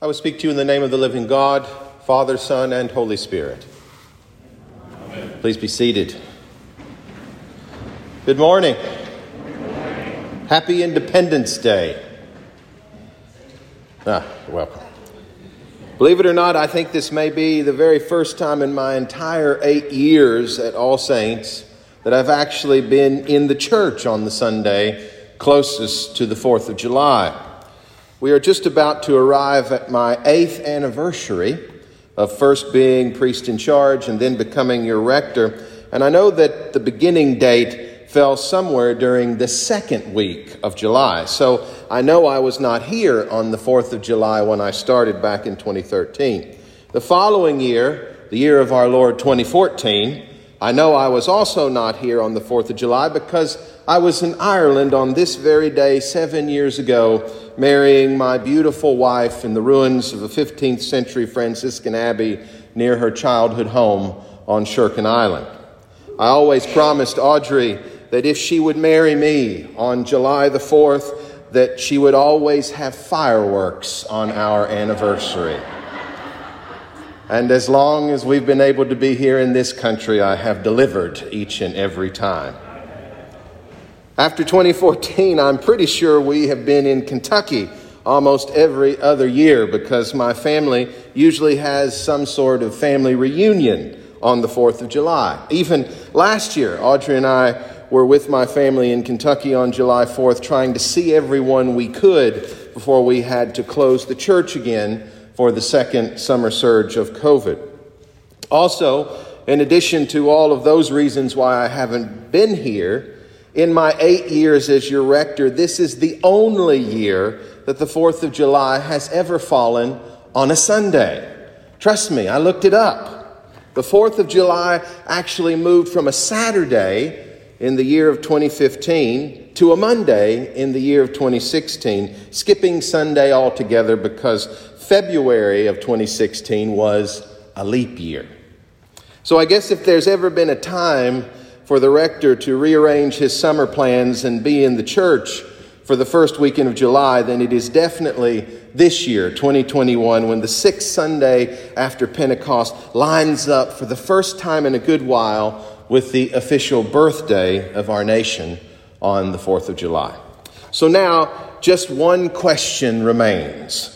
I will speak to you in the name of the living God, Father, Son, and Holy Spirit. Amen. Please be seated. Good morning. Good morning. Happy Independence Day. Welcome. Believe it or not, I think this may be the very first time in my entire 8 years at All Saints that I've actually been in the church on the Sunday closest to the 4th of July. We are just about to arrive at my 8th anniversary of first being priest in charge and then becoming your rector. And I know that the beginning date fell somewhere during the second week of July. So I know I was not here on the 4th of July when I started back in 2013. The following year, the year of our Lord 2014, I know I was also not here on the 4th of July because I was in Ireland on this very day 7 years ago, marrying my beautiful wife in the ruins of a 15th century Franciscan abbey near her childhood home on Shirkin Island. I always promised Audrey that if she would marry me on July the 4th, that she would always have fireworks on our anniversary. And as long as we've been able to be here in this country, I have delivered each and every time. After 2014, I'm pretty sure we have been in Kentucky almost every other year because my family usually has some sort of family reunion on the 4th of July. Even last year, Audrey and I were with my family in Kentucky on July 4th trying to see everyone we could before we had to close the church again for the second summer surge of COVID. Also, in addition to all of those reasons why I haven't been here, in my 8 years as your rector, this is the only year that the 4th of July has ever fallen on a Sunday. Trust me, I looked it up. The 4th of July actually moved from a Saturday in the year of 2015 to a Monday in the year of 2016, skipping Sunday altogether because February of 2016 was a leap year. So I guess if there's ever been a time for the rector to rearrange his summer plans and be in the church for the first weekend of July, then it is definitely this year, 2021, when the sixth Sunday after Pentecost lines up for the first time in a good while with the official birthday of our nation on the 4th of July. So now, just one question remains.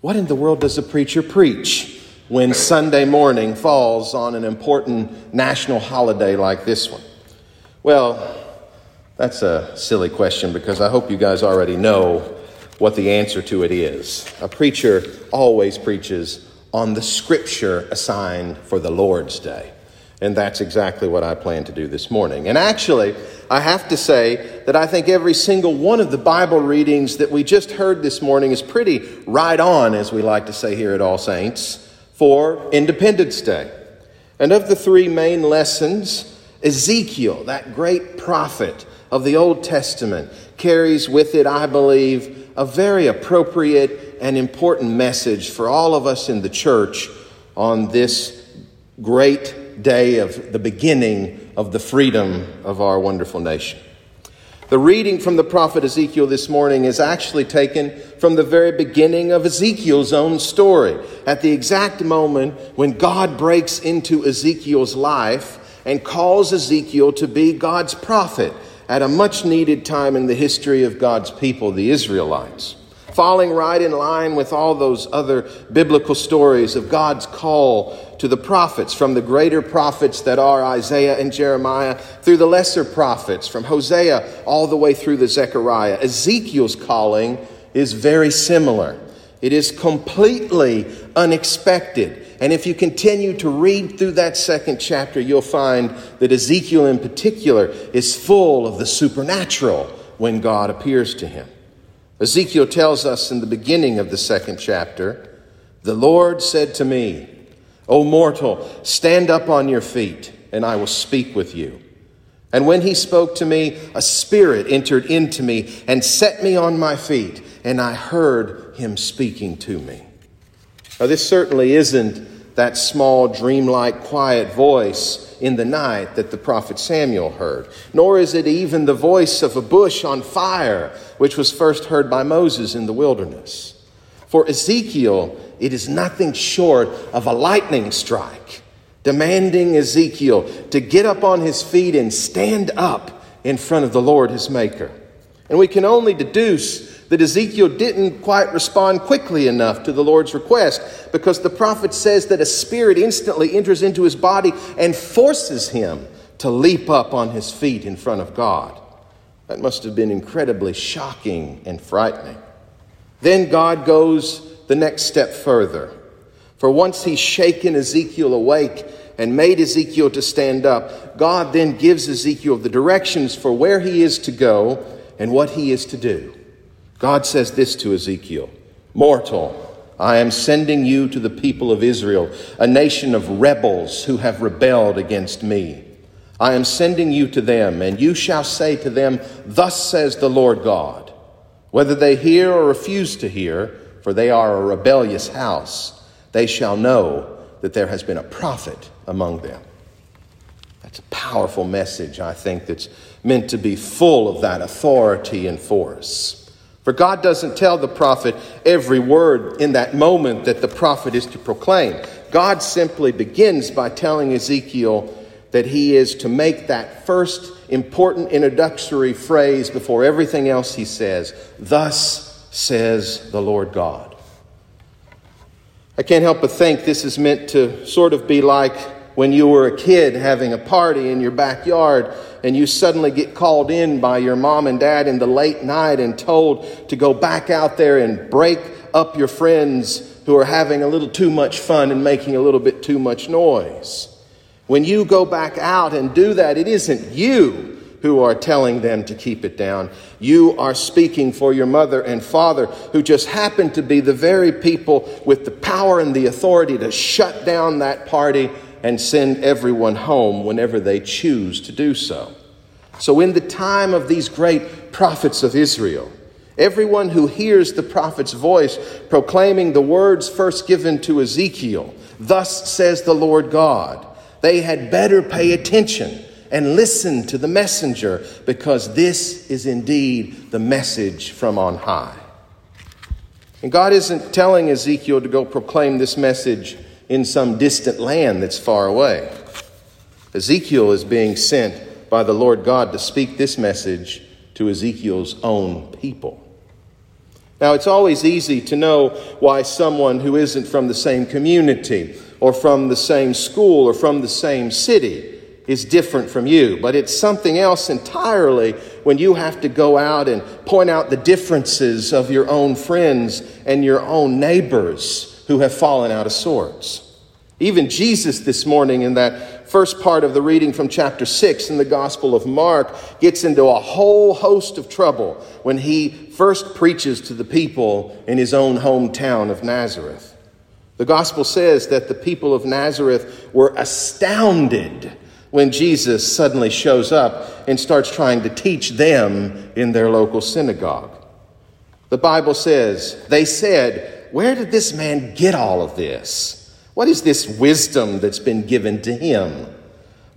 What in the world does a preacher preach when Sunday morning falls on an important national holiday like this one? Well, that's a silly question because I hope you guys already know what the answer to it is. A preacher always preaches on the scripture assigned for the Lord's Day. And that's exactly what I plan to do this morning. And actually, I have to say that I think every single one of the Bible readings that we just heard this morning is pretty right on, as we like to say here at All Saints, for Independence Day. And of the three main lessons, Ezekiel, that great prophet of the Old Testament, carries with it, I believe, a very appropriate and important message for all of us in the church on this great day of the beginning of the freedom of our wonderful nation. The reading from the prophet Ezekiel this morning is actually taken from the very beginning of Ezekiel's own story, at the exact moment when God breaks into Ezekiel's life and calls Ezekiel to be God's prophet at a much-needed time in the history of God's people, the Israelites, falling right in line with all those other biblical stories of God's call to the prophets, from the greater prophets that are Isaiah and Jeremiah through the lesser prophets, from Hosea all the way through to Zechariah. Ezekiel's calling is very similar. It is completely unexpected. And if you continue to read through that second chapter, you'll find that Ezekiel in particular is full of the supernatural when God appears to him. Ezekiel tells us in the beginning of the second chapter, "The Lord said to me, 'O mortal, stand up on your feet, and I will speak with you.' And when he spoke to me, a spirit entered into me and set me on my feet, and I heard him speaking to me." Now, this certainly isn't that small, dreamlike, quiet voice in the night that the prophet Samuel heard, nor is it even the voice of a bush on fire, which was first heard by Moses in the wilderness. For Ezekiel, it is nothing short of a lightning strike, demanding Ezekiel to get up on his feet and stand up in front of the Lord, his maker. And we can only deduce that Ezekiel didn't quite respond quickly enough to the Lord's request, because the prophet says that a spirit instantly enters into his body and forces him to leap up on his feet in front of God. That must have been incredibly shocking and frightening. Then God goes the next step further. For once he's shaken Ezekiel awake and made Ezekiel to stand up, God then gives Ezekiel the directions for where he is to go and what he is to do. God says this to Ezekiel, "Mortal, I am sending you to the people of Israel, a nation of rebels who have rebelled against me. I am sending you to them, and you shall say to them, 'Thus says the Lord God.' Whether they hear or refuse to hear, for they are a rebellious house, they shall know that there has been a prophet among them." That's a powerful message, I think, that's meant to be full of that authority and force. For God doesn't tell the prophet every word in that moment that the prophet is to proclaim. God simply begins by telling Ezekiel that he is to make that first important introductory phrase before everything else he says. "Thus says the Lord God." I can't help but think this is meant to sort of be like when you were a kid having a party in your backyard and you suddenly get called in by your mom and dad in the late night and told to go back out there and break up your friends who are having a little too much fun and making a little bit too much noise. When you go back out and do that, it isn't you who are telling them to keep it down. You are speaking for your mother and father, who just happen to be the very people with the power and the authority to shut down that party and send everyone home whenever they choose to do so. So in the time of these great prophets of Israel, everyone who hears the prophet's voice proclaiming the words first given to Ezekiel, "Thus says the Lord God," they had better pay attention and listen to the messenger, because this is indeed the message from on high. And God isn't telling Ezekiel to go proclaim this message in some distant land that's far away. Ezekiel is being sent by the Lord God to speak this message to Ezekiel's own people. Now, it's always easy to know why someone who isn't from the same community or from the same school or from the same city is different from you. But it's something else entirely when you have to go out and point out the differences of your own friends and your own neighbors who have fallen out of sorts. Even Jesus this morning, in that first part of the reading from chapter 6 in the Gospel of Mark, gets into a whole host of trouble when he first preaches to the people in his own hometown of Nazareth. The gospel says that the people of Nazareth were astounded when Jesus suddenly shows up and starts trying to teach them in their local synagogue. The Bible says, they said, "Where did this man get all of this? What is this wisdom that's been given to him?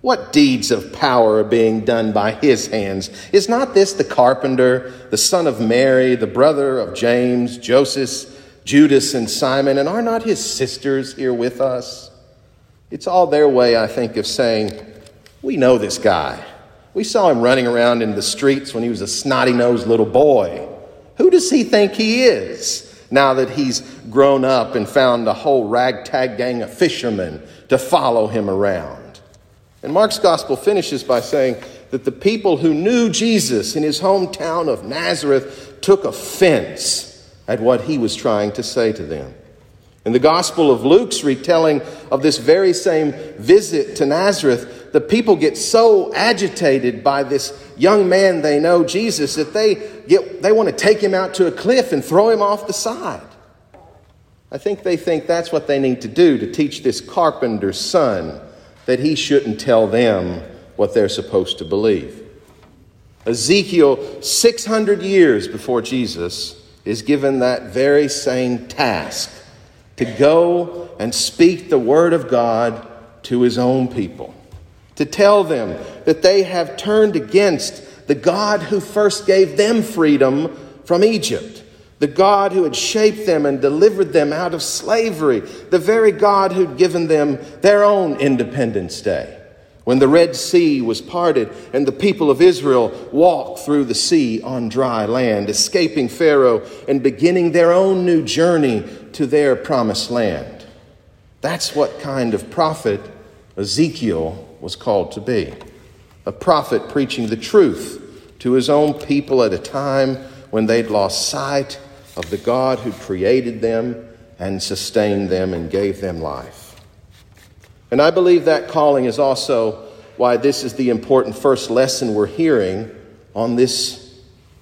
What deeds of power are being done by his hands? Is not this the carpenter, the son of Mary, the brother of James, Joseph, Judas and Simon, and are not his sisters here with us?" It's all their way, I think, of saying, "We know this guy. We saw him running around in the streets when he was a snotty-nosed little boy. Who does he think he is now that he's grown up and found a whole ragtag gang of fishermen to follow him around?" And Mark's gospel finishes by saying that the people who knew Jesus in his hometown of Nazareth took offense at what he was trying to say to them. In the Gospel of Luke's retelling of this very same visit to Nazareth, the people get so agitated by this young man they know, Jesus, that they want to take him out to a cliff and throw him off the side. I think they think that's what they need to do to teach this carpenter's son that he shouldn't tell them what they're supposed to believe. Ezekiel, 600 years before Jesus, is given that very same task, to go and speak the word of God to his own people, to tell them that they have turned against the God who first gave them freedom from Egypt, The God who had shaped them and delivered them out of slavery. The very God who'd given them their own Independence Day, when the Red Sea was parted and the people of Israel walked through the sea on dry land, escaping Pharaoh and beginning their own new journey to their promised land. That's what kind of prophet Ezekiel was called to be. A prophet preaching the truth to his own people at a time when they'd lost sight of the God who created them and sustained them and gave them life. And I believe that calling is also why this is the important first lesson we're hearing on this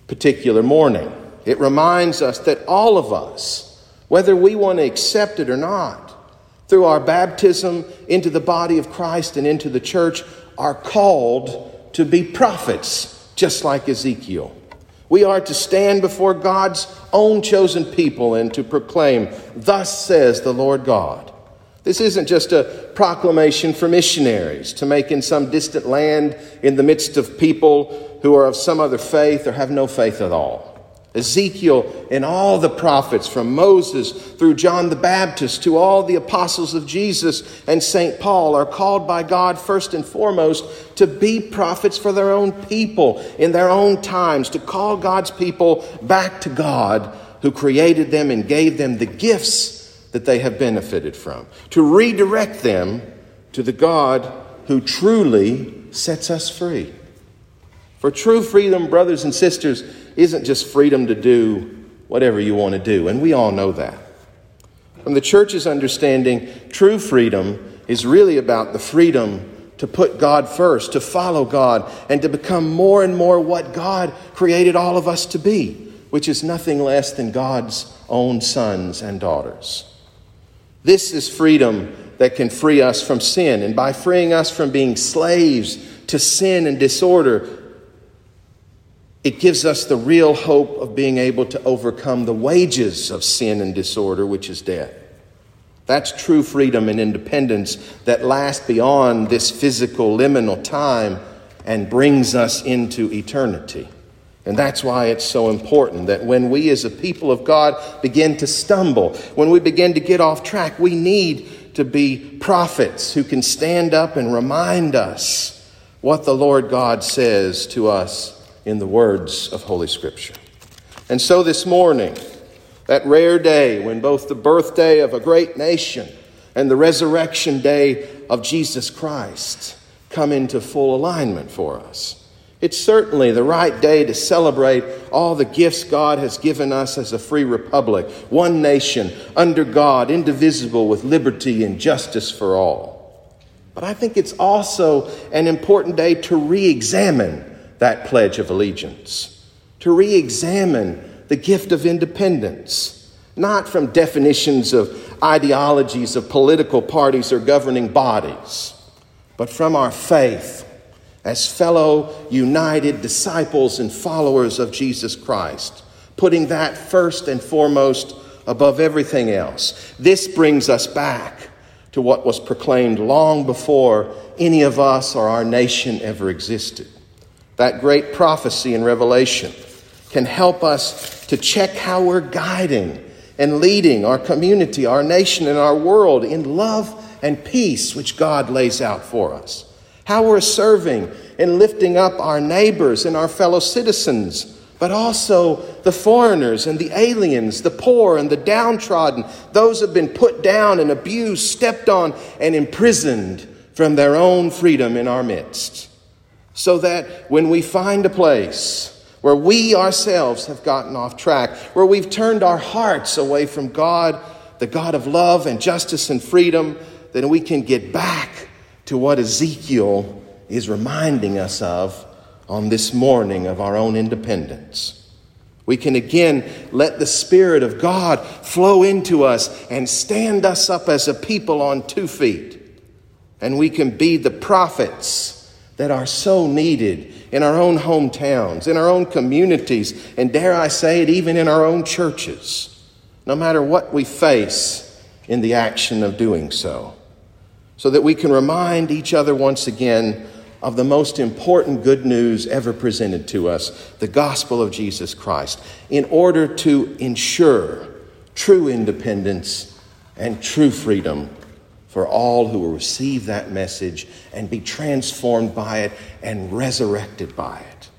particular morning. It reminds us that all of us, whether we want to accept it or not, through our baptism into the body of Christ and into the church, are called to be prophets, just like Ezekiel. We are to stand before God's own chosen people and to proclaim, "Thus says the Lord God." This isn't just a proclamation for missionaries to make in some distant land in the midst of people who are of some other faith or have no faith at all. Ezekiel and all the prophets, from Moses through John the Baptist to all the apostles of Jesus and St. Paul, are called by God first and foremost to be prophets for their own people in their own times, to call God's people back to God who created them and gave them the gifts that they have benefited from, to redirect them to the God who truly sets us free. For true freedom, brothers and sisters, isn't just freedom to do whatever you want to do, and we all know that. From the church's understanding, true freedom is really about the freedom to put God first, to follow God, and to become more and more what God created all of us to be, which is nothing less than God's own sons and daughters. This is freedom that can free us from sin. And by freeing us from being slaves to sin and disorder, it gives us the real hope of being able to overcome the wages of sin and disorder, which is death. That's true freedom and independence that lasts beyond this physical liminal time and brings us into eternity. And that's why it's so important that when we as a people of God begin to stumble, when we begin to get off track, we need to be prophets who can stand up and remind us what the Lord God says to us in the words of Holy Scripture. And so this morning, that rare day when both the birthday of a great nation and the resurrection day of Jesus Christ come into full alignment for us, it's certainly the right day to celebrate all the gifts God has given us as a free republic, one nation, under God, indivisible, with liberty and justice for all. But I think it's also an important day to re-examine that Pledge of Allegiance, to re-examine the gift of independence, not from definitions of ideologies of political parties or governing bodies, but from our faith as fellow united disciples and followers of Jesus Christ, putting that first and foremost above everything else. This brings us back to what was proclaimed long before any of us or our nation ever existed. That great prophecy in Revelation can help us to check how we're guiding and leading our community, our nation, and our world in love and peace, which God lays out for us. How we're serving and lifting up our neighbors and our fellow citizens, but also the foreigners and the aliens, the poor and the downtrodden, those who have been put down and abused, stepped on, and imprisoned from their own freedom in our midst. So that when we find a place where we ourselves have gotten off track, where we've turned our hearts away from God, the God of love and justice and freedom, then we can get back to what Ezekiel is reminding us of on this morning of our own independence. We can again let the Spirit of God flow into us and stand us up as a people on 2 feet. And we can be the prophets that are so needed in our own hometowns, in our own communities, and dare I say it, even in our own churches, no matter what we face in the action of doing so. So that we can remind each other once again of the most important good news ever presented to us, the gospel of Jesus Christ, in order to ensure true independence and true freedom for all who will receive that message and be transformed by it and resurrected by it.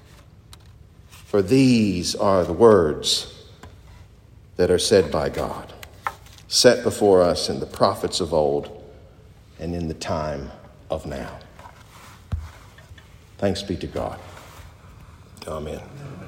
For these are the words that are said by God, set before us in the prophets of old and in the time of now. Thanks be to God. Amen.